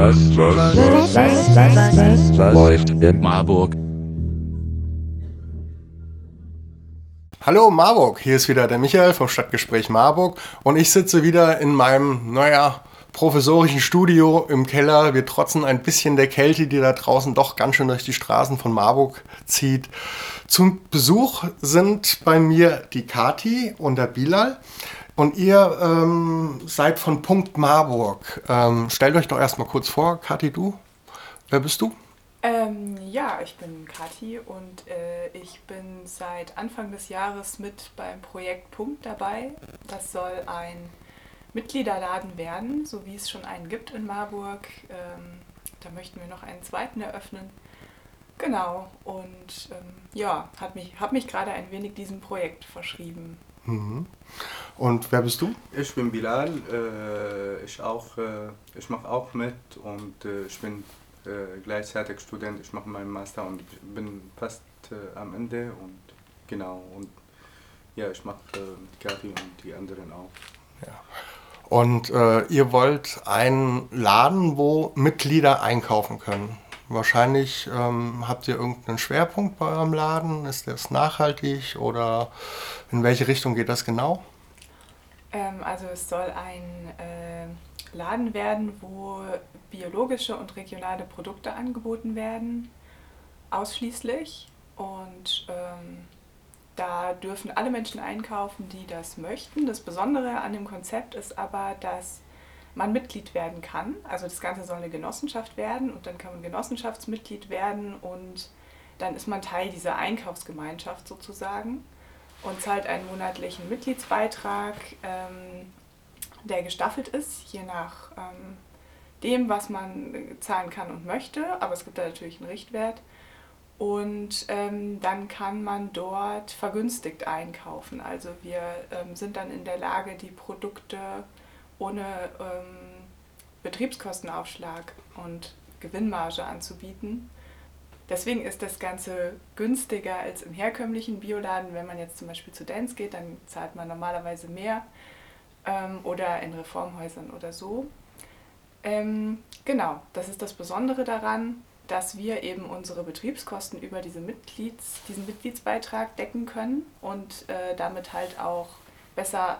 Was läuft in Marburg? Hallo Marburg, hier ist wieder der Michael vom Stadtgespräch Marburg und ich sitze wieder in meinem, provisorischen Studio im Keller. Wir trotzen ein bisschen der Kälte, die da draußen doch ganz schön durch die Straßen von Marburg zieht. Zum Besuch sind bei mir die Kati und der Bilal. Und ihr seid von punkt Marburg. Stellt euch doch erstmal kurz vor, Kati, du. Wer bist du? Ich bin Kati und ich bin seit Anfang des Jahres mit beim Projekt Punkt dabei. Das soll ein Mitgliederladen werden, so wie es schon einen gibt in Marburg. Da möchten wir noch einen zweiten eröffnen. Genau, und habe mich gerade ein wenig diesem Projekt verschrieben. Mhm. Und wer bist du? Ich bin Bilal, ich mache auch mit und ich bin gleichzeitig Student, ich mache meinen Master und bin fast am Ende und ich mache Kaffee und die anderen auch. Ja. Und ihr wollt einen Laden, wo Mitglieder einkaufen können. Wahrscheinlich habt ihr irgendeinen Schwerpunkt bei eurem Laden. Ist das nachhaltig oder in welche Richtung geht das genau? Es soll ein Laden werden, wo biologische und regionale Produkte angeboten werden, ausschließlich. Und da dürfen alle Menschen einkaufen, die das möchten. Das Besondere an dem Konzept ist aber, dass man Mitglied werden kann, also das Ganze soll eine Genossenschaft werden und dann kann man Genossenschaftsmitglied werden und dann ist man Teil dieser Einkaufsgemeinschaft sozusagen und zahlt einen monatlichen Mitgliedsbeitrag, der gestaffelt ist, je nach dem, was man zahlen kann und möchte, aber es gibt da natürlich einen Richtwert und dann kann man dort vergünstigt einkaufen, also wir sind dann in der Lage, die Produkte ohne Betriebskostenaufschlag und Gewinnmarge anzubieten. Deswegen ist das Ganze günstiger als im herkömmlichen Bioladen. Wenn man jetzt zum Beispiel zu Dance geht, dann zahlt man normalerweise mehr oder in Reformhäusern oder so. Das ist das Besondere daran, dass wir eben unsere Betriebskosten über diesen Mitgliedsbeitrag decken können und damit halt auch besser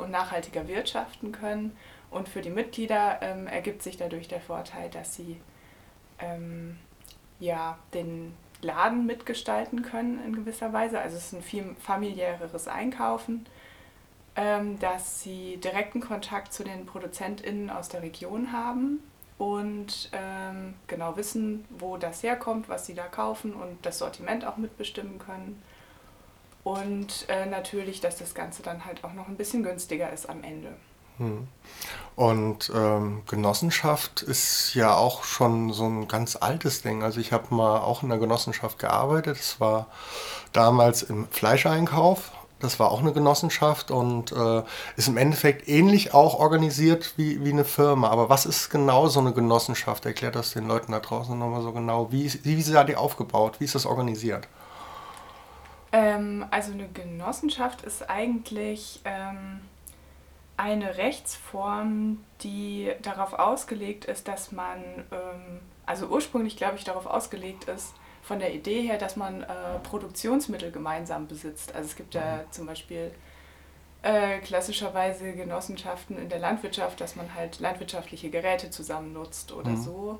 und nachhaltiger wirtschaften können. Und für die Mitglieder ergibt sich dadurch der Vorteil, dass sie den Laden mitgestalten können in gewisser Weise. Also es ist ein viel familiäreres Einkaufen, dass sie direkten Kontakt zu den ProduzentInnen aus der Region haben und wissen, wo das herkommt, was sie da kaufen und das Sortiment auch mitbestimmen können. Und natürlich, dass das Ganze dann halt auch noch ein bisschen günstiger ist am Ende. Und Genossenschaft ist ja auch schon so ein ganz altes Ding. Also ich habe mal auch in einer Genossenschaft gearbeitet. Das war damals im Fleischeinkauf. Das war auch eine Genossenschaft und ist im Endeffekt ähnlich auch organisiert wie eine Firma. Aber was ist genau so eine Genossenschaft? Erklärt das den Leuten da draußen nochmal so genau. Wie ist die aufgebaut? Wie ist das organisiert? Eine Genossenschaft ist eigentlich eine Rechtsform, die darauf ausgelegt ist, dass man, ursprünglich glaube ich darauf ausgelegt ist, von der Idee her, dass man Produktionsmittel gemeinsam besitzt. Also es gibt ja zum Beispiel klassischerweise Genossenschaften in der Landwirtschaft, dass man halt landwirtschaftliche Geräte zusammen nutzt oder so.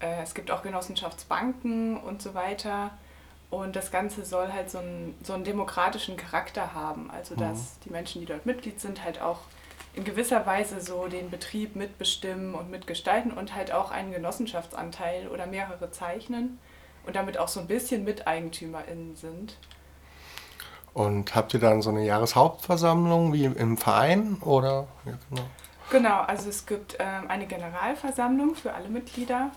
Es gibt auch Genossenschaftsbanken und so weiter. Und das Ganze soll halt so einen demokratischen Charakter haben, also dass die Menschen, die dort Mitglied sind, halt auch in gewisser Weise so den Betrieb mitbestimmen und mitgestalten und halt auch einen Genossenschaftsanteil oder mehrere zeichnen und damit auch so ein bisschen MiteigentümerInnen sind. Und habt ihr dann so eine Jahreshauptversammlung wie im Verein oder? Ja, genau, also es gibt eine Generalversammlung für alle Mitglieder.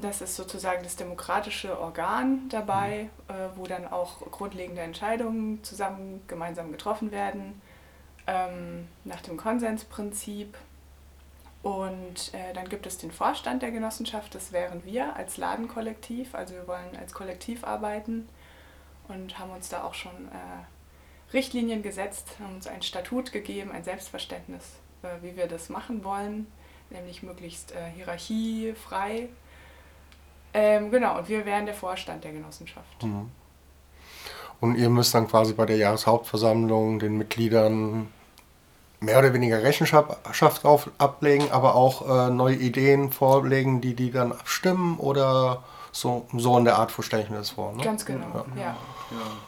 Das ist sozusagen das demokratische Organ dabei, wo dann auch grundlegende Entscheidungen gemeinsam getroffen werden, nach dem Konsensprinzip. Und dann gibt es den Vorstand der Genossenschaft, das wären wir als Ladenkollektiv, also wir wollen als Kollektiv arbeiten und haben uns da auch schon Richtlinien gesetzt, haben uns ein Statut gegeben, ein Selbstverständnis, wie wir das machen wollen. nämlich möglichst hierarchiefrei. Genau, und wir wären der Vorstand der Genossenschaft. Mhm. Und ihr müsst dann quasi bei der Jahreshauptversammlung den Mitgliedern mehr oder weniger Rechenschaft ablegen, aber auch neue Ideen vorlegen, die dann abstimmen oder so in der Art, wo stelle ich mir das vor? Ne? Ganz genau, ja.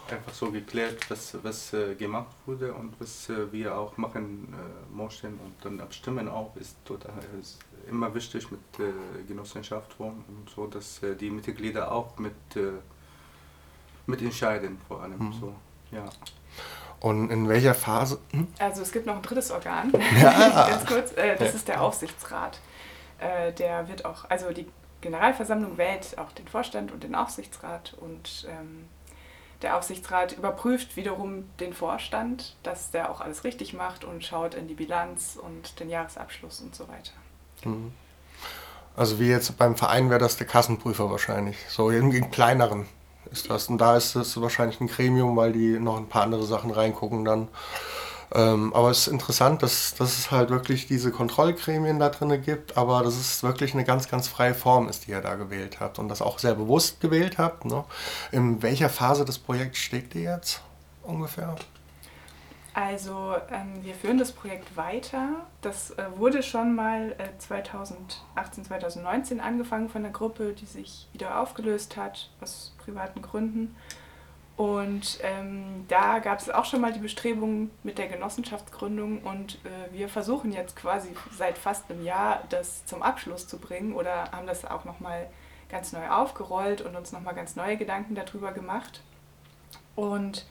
Ja, einfach so geklärt, was gemacht wurde und was wir auch machen möchten und dann abstimmen auch ist immer wichtig mit Genossenschaft und so, dass die Mitglieder auch mitentscheiden vor allem. Mhm. So, ja. Und in welcher Phase? Hm? Also es gibt noch ein drittes Organ, ja. Ganz kurz, das ist der Aufsichtsrat. Der wird auch, also die Generalversammlung wählt auch den Vorstand und den Aufsichtsrat und der Aufsichtsrat überprüft wiederum den Vorstand, dass der auch alles richtig macht und schaut in die Bilanz und den Jahresabschluss und so weiter. Mhm. Also wie jetzt beim Verein wäre das der Kassenprüfer wahrscheinlich, so irgendwie im kleineren. Ist das. Und da ist es wahrscheinlich ein Gremium, weil die noch ein paar andere Sachen reingucken dann. Aber es ist interessant, dass es halt wirklich diese Kontrollgremien da drin gibt, aber dass es wirklich eine ganz, ganz freie Form ist, die ihr da gewählt habt und das auch sehr bewusst gewählt habt. Ne? In welcher Phase des Projekts steckt ihr jetzt ungefähr? Also wir führen das Projekt weiter. Das wurde schon mal 2018, 2019 angefangen von einer Gruppe, die sich wieder aufgelöst hat, aus privaten Gründen. Und da gab es auch schon mal die Bestrebungen mit der Genossenschaftsgründung und wir versuchen jetzt quasi seit fast einem Jahr das zum Abschluss zu bringen oder haben das auch nochmal ganz neu aufgerollt und uns nochmal ganz neue Gedanken darüber gemacht. Und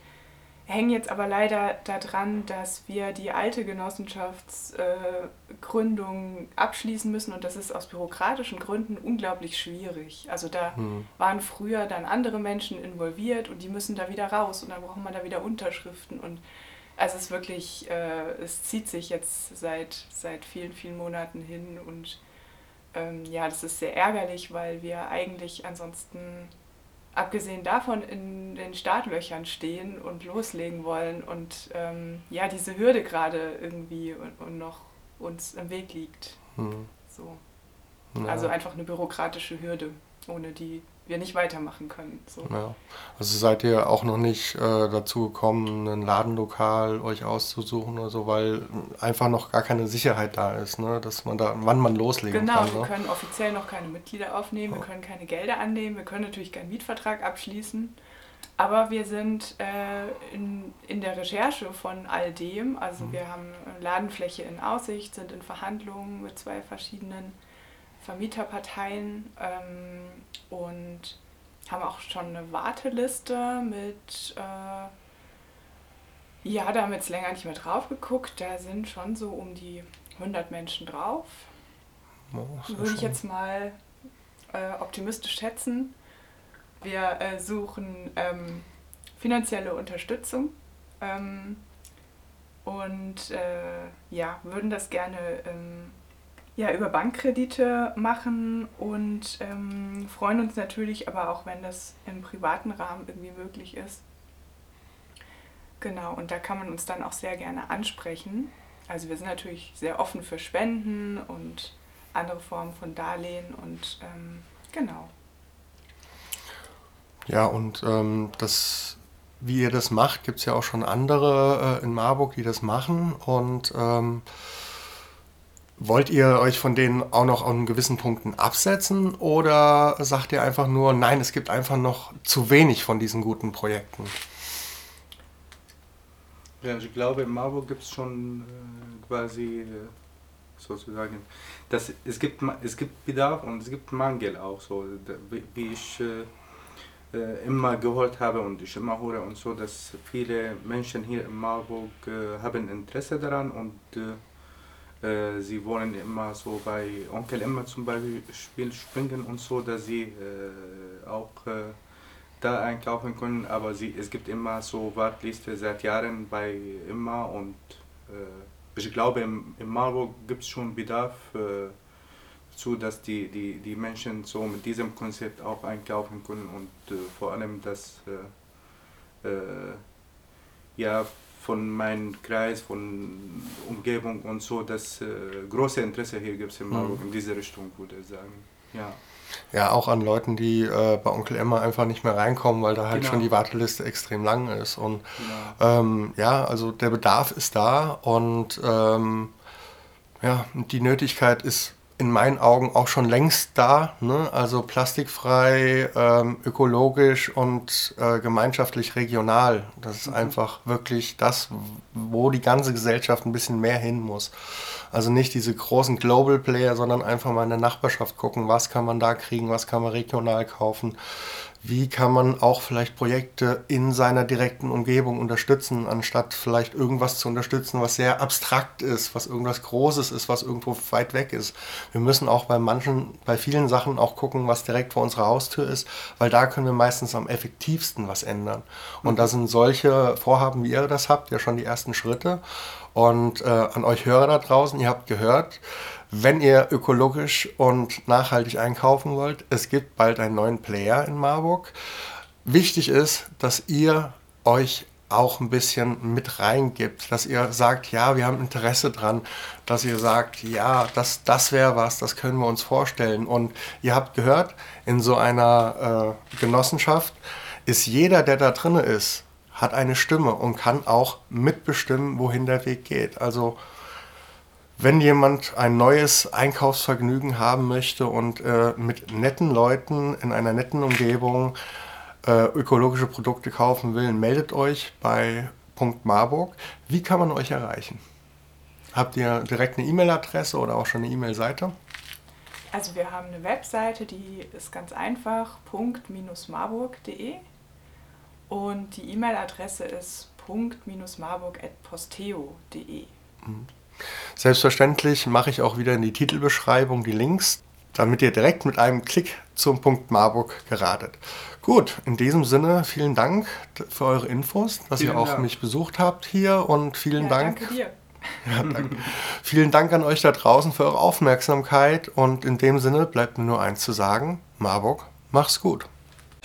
hängen jetzt aber leider daran, dass wir die alte Genossenschaftsgründung abschließen müssen und das ist aus bürokratischen Gründen unglaublich schwierig. Also da waren früher dann andere Menschen involviert und die müssen da wieder raus und dann braucht man da wieder Unterschriften und also es ist wirklich, es zieht sich jetzt seit vielen, vielen Monaten hin und ja, das ist sehr ärgerlich, weil wir eigentlich ansonsten abgesehen davon in den Startlöchern stehen und loslegen wollen und ja, diese Hürde gerade irgendwie und noch uns im Weg liegt. Hm. So. Ja. Also einfach eine bürokratische Hürde, ohne die wir nicht weitermachen können. So. Ja. Also seid ihr auch noch nicht dazu gekommen, ein Ladenlokal euch auszusuchen oder so, weil einfach noch gar keine Sicherheit da ist, ne? Dass man da, wann man loslegen kann. Genau, wir können offiziell noch keine Mitglieder aufnehmen, wir können keine Gelder annehmen, wir können natürlich keinen Mietvertrag abschließen, aber wir sind in der Recherche von all dem, also wir haben Ladenfläche in Aussicht, sind in Verhandlungen mit zwei verschiedenen Vermieterparteien und haben auch schon eine Warteliste mit, ja, da haben wir jetzt länger nicht mehr drauf geguckt, da sind schon so um die 100 Menschen drauf, würde ich jetzt mal optimistisch schätzen. Wir suchen finanzielle Unterstützung und ja, würden das gerne ja, über Bankkredite machen und freuen uns natürlich, aber auch wenn das im privaten Rahmen irgendwie möglich ist. Genau, und da kann man uns dann auch sehr gerne ansprechen. Also wir sind natürlich sehr offen für Spenden und andere Formen von Darlehen und genau. Ja, und das, wie ihr das macht, gibt es ja auch schon andere in Marburg, die das machen und wollt ihr euch von denen auch noch an gewissen Punkten absetzen oder sagt ihr einfach nur, nein, es gibt einfach noch zu wenig von diesen guten Projekten? Ja, ich glaube, in Marburg gibt es schon quasi, sozusagen, dass es gibt Bedarf und es gibt Mangel auch, so, wie ich immer gehört habe und ich immer höre und so, dass viele Menschen hier in Marburg haben Interesse daran und sie wollen immer so bei Onkel Emma zum Beispiel springen und so, dass sie auch da einkaufen können. Aber es gibt immer so Wartliste seit Jahren bei Emma und ich glaube, in Marburg gibt es schon Bedarf dazu, dass die Menschen so mit diesem Konzept auch einkaufen können und vor allem, dass ja, von meinem Kreis, von Umgebung und so, das große Interesse hier gibt es in Marburg, in diese Richtung würde ich sagen. Ja. Ja, auch an Leuten, die bei Onkel Emma einfach nicht mehr reinkommen, weil da halt schon die Warteliste extrem lang ist. Und ja, also der Bedarf ist da und ja, die Nötigkeit ist in meinen Augen auch schon längst da, ne? Also plastikfrei, ökologisch und gemeinschaftlich regional. Das ist einfach wirklich das, wo die ganze Gesellschaft ein bisschen mehr hin muss. Also nicht diese großen Global Player, sondern einfach mal in der Nachbarschaft gucken, was kann man da kriegen, was kann man regional kaufen, wie kann man auch vielleicht Projekte in seiner direkten Umgebung unterstützen, anstatt vielleicht irgendwas zu unterstützen, was sehr abstrakt ist, was irgendwas Großes ist, was irgendwo weit weg ist. Wir müssen auch bei vielen Sachen auch gucken, was direkt vor unserer Haustür ist, weil da können wir meistens am effektivsten was ändern. Und da sind solche Vorhaben, wie ihr das habt, ja schon die ersten Schritte. Und an euch Hörer da draußen, ihr habt gehört, wenn ihr ökologisch und nachhaltig einkaufen wollt, es gibt bald einen neuen Player in Marburg. Wichtig ist, dass ihr euch auch ein bisschen mit reingibt, dass ihr sagt, ja, wir haben Interesse dran, dass ihr sagt, ja, das wäre was, das können wir uns vorstellen. Und ihr habt gehört, in so einer Genossenschaft ist jeder, der da drin ist, hat eine Stimme und kann auch mitbestimmen, wohin der Weg geht. Also wenn jemand ein neues Einkaufsvergnügen haben möchte und mit netten Leuten in einer netten Umgebung ökologische Produkte kaufen will, meldet euch bei Punkt Marburg. Wie kann man euch erreichen? Habt ihr direkt eine E-Mail-Adresse oder auch schon eine E-Mail-Seite? Also wir haben eine Webseite, die ist ganz einfach, punkt-marburg.de und die E-Mail-Adresse ist punkt-marburg@posteo.de. Selbstverständlich mache ich auch wieder in die Titelbeschreibung die Links, damit ihr direkt mit einem Klick zum Punkt Marburg geratet. Gut, in diesem Sinne vielen Dank für eure Infos, dass ihr auch mich besucht habt hier und vielen Dank. Danke dir. Ja, danke. Vielen Dank an euch da draußen für eure Aufmerksamkeit und in dem Sinne bleibt mir nur eins zu sagen, Marburg, mach's gut.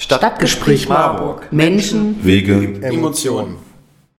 Stadtgespräch Marburg. Menschen, Wege, Emotionen.